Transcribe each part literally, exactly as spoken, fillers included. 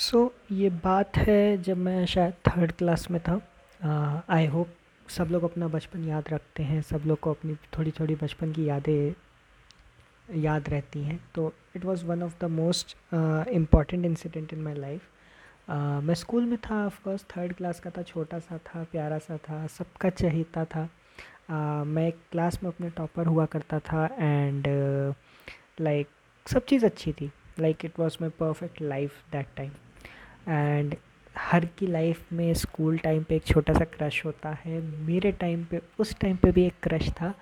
सो so, ये बात है जब मैं शायद थर्ड क्लास में था। आई होप सब लोग अपना बचपन याद रखते हैं, सब लोग को अपनी थोड़ी थोड़ी बचपन की यादें याद रहती हैं। तो it was one of the most important incident in my life. मैं स्कूल में था, ऑफ कोर्स थर्ड क्लास का था, छोटा सा था, प्यारा सा था, सबका चहेता था। uh, मैं एक क्लास में अपने टॉपर हुआ करता था एंड लाइक uh, like, सब चीज़ अच्छी थी। Like it was my perfect life that time. And हर की लाइफ में स्कूल टाइम पे एक छोटा सा क्रश होता है। मेरे टाइम पे उस टाइम पे भी एक क्रश था।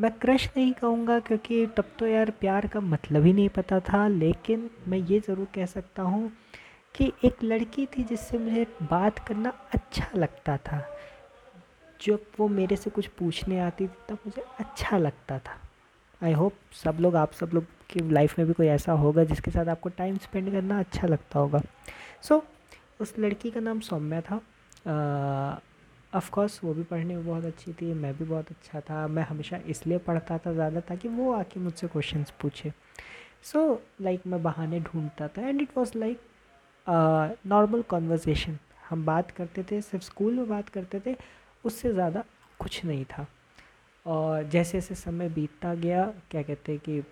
मैं क्रश नहीं कहूँगा क्योंकि तब तो यार प्यार का मतलब ही नहीं पता था, लेकिन मैं ये ज़रूर कह सकता हूँ कि एक लड़की थी जिससे मुझे बात करना अच्छा लगता था। जब वो मेरे से कुछ पूछने आती थी तब मुझे अच्छा लगता था। आई होप सब लोग आप सब लोग की लाइफ में भी कोई ऐसा होगा जिसके साथ आपको टाइम स्पेंड करना अच्छा लगता होगा। सो so, उस लड़की का नाम सौम्या था। ऑफ uh, कोर्स वो भी पढ़ने में बहुत अच्छी थी, मैं भी बहुत अच्छा था। मैं हमेशा इसलिए पढ़ता था ज़्यादा ताकि वो आके मुझसे क्वेश्चंस पूछे। सो so, लाइक like, मैं बहाने ढूंढता था and it was like normal conversation. हम बात करते थे, सिर्फ स्कूल में बात करते थे, उससे ज़्यादा कुछ नहीं था। और जैसे जैसे समय बीतता गया, क्या कहते हैं कि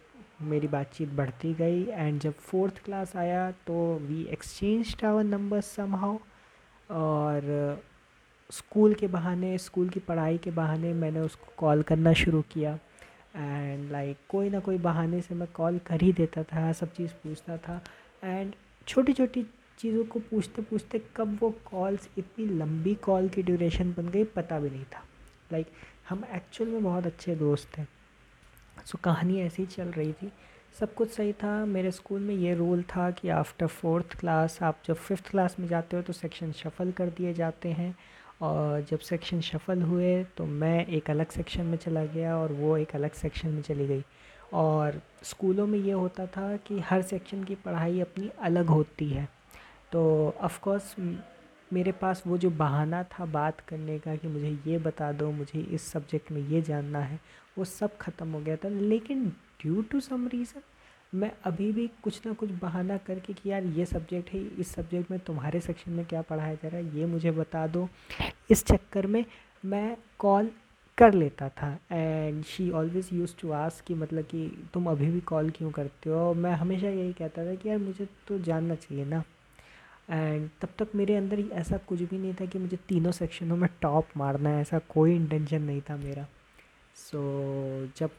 मेरी बातचीत बढ़ती गई एंड जब फोर्थ क्लास आया तो we exchanged our numbers somehow. और स्कूल के बहाने, स्कूल की पढ़ाई के बहाने मैंने उसको कॉल करना शुरू किया एंड लाइक like, कोई ना कोई बहाने से मैं कॉल कर ही देता था, सब चीज़ पूछता था। एंड छोटी छोटी चीज़ों को पूछते पूछते कब वो कॉल्स इतनी लंबी कॉल की ड्यूरेशन बन गई पता भी नहीं था। लाइक like, हम एक्चुअल में बहुत अच्छे दोस्त हैं। सो so, कहानी ऐसी चल रही थी, सब कुछ सही था। मेरे स्कूल में ये रूल था कि आफ्टर फोर्थ क्लास आप जब फिफ्थ क्लास में जाते हो तो सेक्शन शफ़ल कर दिए जाते हैं। और जब सेक्शन शफ़ल हुए तो मैं एक अलग सेक्शन में चला गया और वो एक अलग सेक्शन में चली गई। और स्कूलों में ये होता था कि हर सेक्शन की पढ़ाई अपनी अलग होती है। तो ऑफ कोर्स मेरे पास वो जो बहाना था बात करने का कि मुझे ये बता दो, मुझे इस सब्जेक्ट में ये जानना है, वो सब ख़त्म हो गया था। लेकिन ड्यू टू सम रीज़न मैं अभी भी कुछ ना कुछ बहाना करके कि यार ये सब्जेक्ट है, इस सब्जेक्ट में तुम्हारे सेक्शन में क्या पढ़ाया जा रहा है ये मुझे बता दो, इस चक्कर में मैं कॉल कर लेता था। And she always use to ask कि मतलब कि तुम अभी भी कॉल क्यों करते हो। मैं हमेशा यही कहता था कि यार मुझे तो जानना चाहिए ना। एंड तब तक मेरे अंदर ऐसा कुछ भी नहीं था कि मुझे तीनों सेक्शनों में टॉप मारना है, ऐसा कोई इंटेंशन नहीं था मेरा। सो so, जब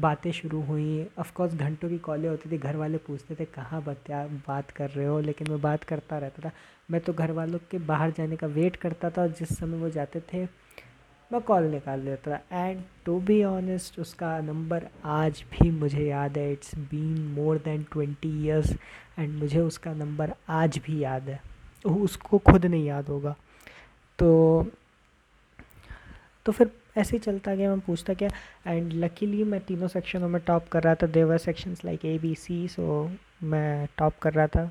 बातें शुरू हुई, ऑफ कोर्स घंटों की कॉलें होती थी, घर वाले पूछते थे कहाँ बात कर रहे हो, लेकिन मैं बात करता रहता था। मैं तो घर वालों के बाहर जाने का वेट करता था और जिस समय वो जाते थे मैं कॉल निकाल लेता था। एंड टू बी ऑनेस्ट उसका नंबर आज भी मुझे याद है। It's been more than twenty years and मुझे उसका नंबर आज भी याद है, उसको खुद नहीं याद होगा। तो तो फिर ऐसे ही चलता गया, मैं पूछता क्या। एंड लकीली मैं तीनों सेक्शनों में टॉप कर रहा था। There were sections like A B C, so मैं टॉप कर रहा था,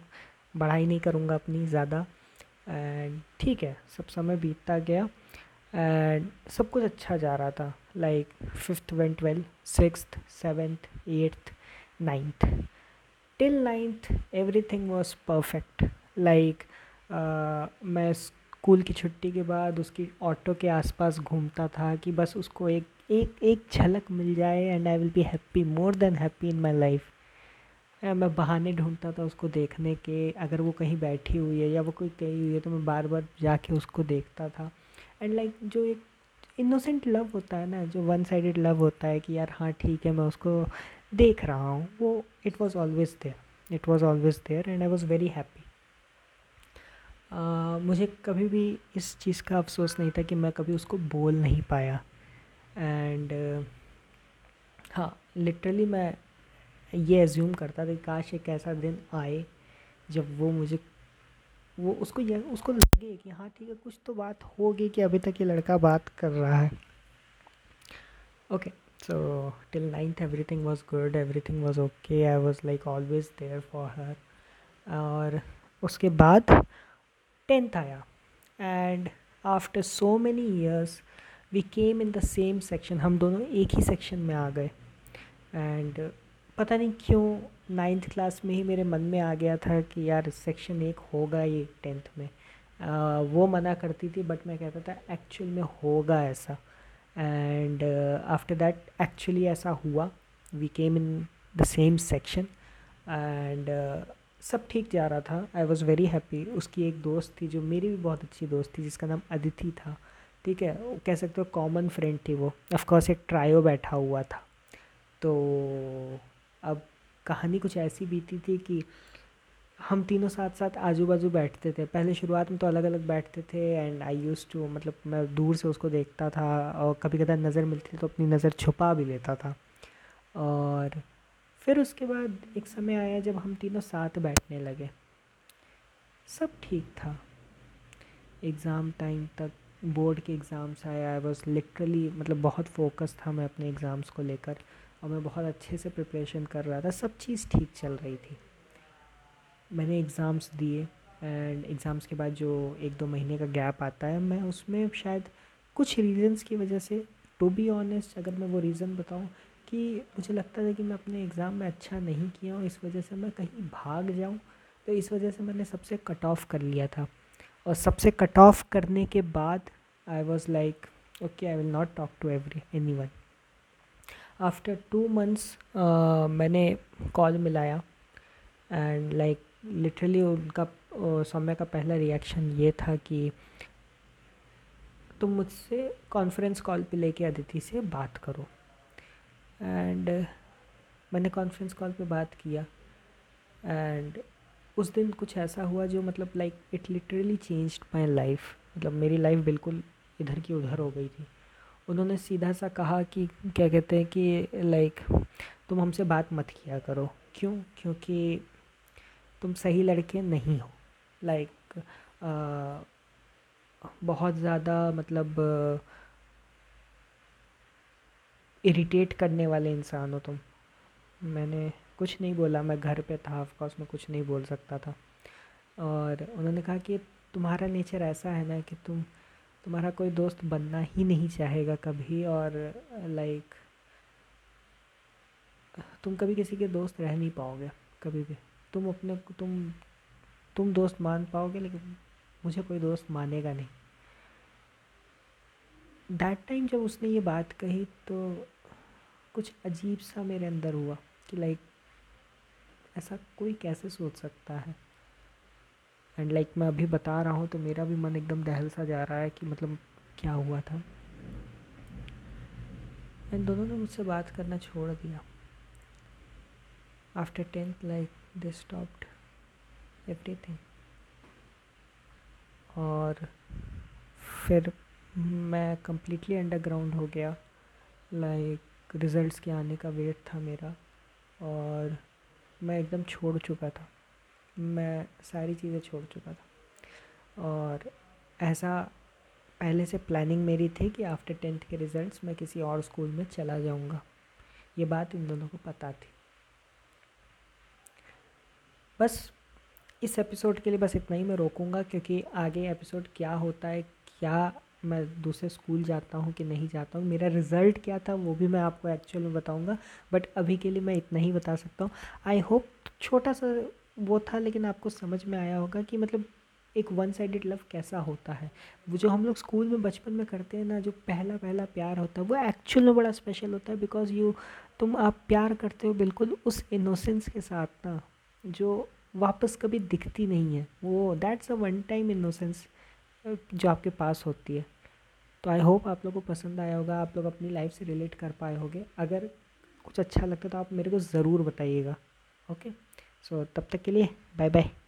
बढ़ाई नहीं करूँगा अपनी ज़्यादा। एंड ठीक है, सब समय बीतता गया एंड सब कुछ अच्छा जा रहा था। Like fifth went well, sixth, seventh, eighth, ninth, till ninth everything was perfect. Like मैं स्कूल की छुट्टी के बाद उसकी ऑटो के आसपास घूमता था कि बस उसको एक एक एक झलक मिल जाए and I will be happy, more than happy in my life. मैं बहाने ढूंढता था उसको देखने के, अगर वो कहीं बैठी हुई है या वो कोई कहीं हुई है तो मैं बार बार जाके उसको देखता था। एंड लाइक like, जो एक इनोसेंट लव होता है ना, जो वन साइडेड लव होता है कि यार हाँ ठीक है मैं उसको देख रहा हूँ, वो it was always there, it was always there and I was very happy. मुझे कभी भी इस चीज़ का अफसोस नहीं था कि मैं कभी उसको बोल नहीं पाया। एंड uh, हाँ लिटरली मैं ये एज्यूम करता था काश एक ऐसा दिन आए जब वो मुझे वो उसको ये उसको लगे कि हाँ ठीक है कुछ तो बात होगी कि अभी तक ये लड़का बात कर रहा है। Okay, so till ninth everything was good, everything was okay, I was like always there for her. और उसके बाद टेंथ आया and after so many years we came in the same section, हम दोनों एक ही सेक्शन में आ गए। एंड पता नहीं क्यों नाइन्थ क्लास में ही मेरे मन में आ गया था कि यार सेक्शन एक होगा ये टेंथ में। आ, वो मना करती थी बट मैं कहता था एक्चुअल में होगा ऐसा। एंड आफ्टर दैट एक्चुअली ऐसा हुआ, we came in the same section and सब ठीक जा रहा था। I was very happy. उसकी एक दोस्त थी जो मेरी भी बहुत अच्छी दोस्त थी, जिसका नाम अदिति था, ठीक है, कह सकते हो कॉमन फ्रेंड थी वो। ऑफकोर्स एक ट्रायो बैठा हुआ था। तो अब कहानी कुछ ऐसी बीती थी कि हम तीनों साथ साथ आजू बाजू बैठते थे। पहले शुरुआत में तो अलग अलग बैठते थे एंड आई यूज़ टू मतलब मैं दूर से उसको देखता था और कभी कभी नज़र मिलती थी तो अपनी नज़र छुपा भी लेता था। और फिर उसके बाद एक समय आया जब हम तीनों साथ बैठने लगे। सब ठीक था। एग्ज़ाम टाइम तक बोर्ड के एग्ज़ाम्स आए, आई वॉज लिटरली मतलब बहुत फोकस था मैं अपने एग्ज़ाम्स को लेकर और मैं बहुत अच्छे से प्रिपरेशन कर रहा था। सब चीज़ ठीक चल रही थी। मैंने एग्ज़ाम्स दिए एंड एग्ज़ाम्स के बाद जो एक दो महीने का गैप आता है, मैं उसमें शायद कुछ रीज़न्स की वजह से, टू बी ऑनेस्ट अगर मैं वो रीज़न बताऊँ कि मुझे लगता था कि मैं अपने एग्ज़ाम में अच्छा नहीं किया हूँ, इस वजह से मैं कहीं भाग जाऊँ, तो इस वजह से मैंने सबसे कट ऑफ कर लिया था। और सबसे कट ऑफ करने के बाद I was like okay, I will not talk to every any one. After two months मैंने कॉल मिलाया एंड लाइक लिटरली उनका uh, सौम्या का पहला रिएक्शन ये था कि तुम मुझसे कॉन्फ्रेंस कॉल पे लेके अदिति से बात करो। एंड uh, मैंने कॉन्फ्रेंस कॉल पे बात किया एंड उस दिन कुछ ऐसा हुआ जो मतलब like it literally changed my life. मतलब मेरी लाइफ बिल्कुल इधर की उधर हो गई थी। उन्होंने सीधा सा कहा कि क्या कहते हैं कि लाइक तुम हमसे बात मत किया करो। क्यों? क्योंकि तुम सही लड़के नहीं हो। लाइक बहुत ज़्यादा मतलब इरिटेट करने वाले इंसान हो तुम। मैंने कुछ नहीं बोला, मैं घर पे था, ऑफकोर्स मैं कुछ नहीं बोल सकता था। और उन्होंने कहा कि तुम्हारा नेचर ऐसा है ना कि तुम तुम्हारा कोई दोस्त बनना ही नहीं चाहेगा कभी, और लाइक तुम कभी किसी के दोस्त रह नहीं पाओगे कभी भी। तुम अपने तुम तुम दोस्त मान पाओगे लेकिन मुझे कोई दोस्त मानेगा नहीं। दैट टाइम जब उसने ये बात कही तो कुछ अजीब सा मेरे अंदर हुआ कि लाइक ऐसा कोई कैसे सोच सकता है। एंड लाइक like, मैं अभी बता रहा हूँ तो मेरा भी मन एकदम दहल सा जा रहा है कि मतलब क्या हुआ था। एंड दोनों ने मुझसे बात करना छोड़ दिया। After tenth like they stopped everything. और फिर मैं कम्प्लीटली अंडरग्राउंड हो गया। लाइक like, रिज़ल्ट्स के आने का वेट था मेरा और मैं एकदम छोड़ चुका था। मैं सारी चीज़ें छोड़ चुका था। और ऐसा पहले से प्लानिंग मेरी थी कि आफ्टर टेंथ के रिज़ल्ट्स मैं किसी और स्कूल में चला जाऊंगा। ये बात इन दोनों को पता थी। बस इस एपिसोड के लिए बस इतना ही मैं रोकूंगा, क्योंकि आगे एपिसोड क्या होता है, क्या मैं दूसरे स्कूल जाता हूँ कि नहीं जाता हूँ, मेरा रिज़ल्ट क्या था, वो भी मैं आपको एक्चुअल में बताऊँगा। बट अभी के लिए मैं इतना ही बता सकता हूँ। आई होप छोटा सा वो था लेकिन आपको समझ में आया होगा कि मतलब एक वन साइडेड लव कैसा होता है। वो जो हम लोग स्कूल में बचपन में करते हैं ना, जो पहला पहला प्यार होता है, वो एक्चुअल में बड़ा स्पेशल होता है। बिकॉज यू तुम आप प्यार करते हो बिल्कुल उस इनोसेंस के साथ ना, जो वापस कभी दिखती नहीं है। वो that's a one time innocence जो आपके पास होती है। तो आई होप आप लोगों को पसंद आया होगा, आप लोग अपनी लाइफ से रिलेट कर पाए होंगे। अगर कुछ अच्छा लगता तो आप मेरे को ज़रूर बताइएगा। ओके, सो तब तक के लिए बाय बाय।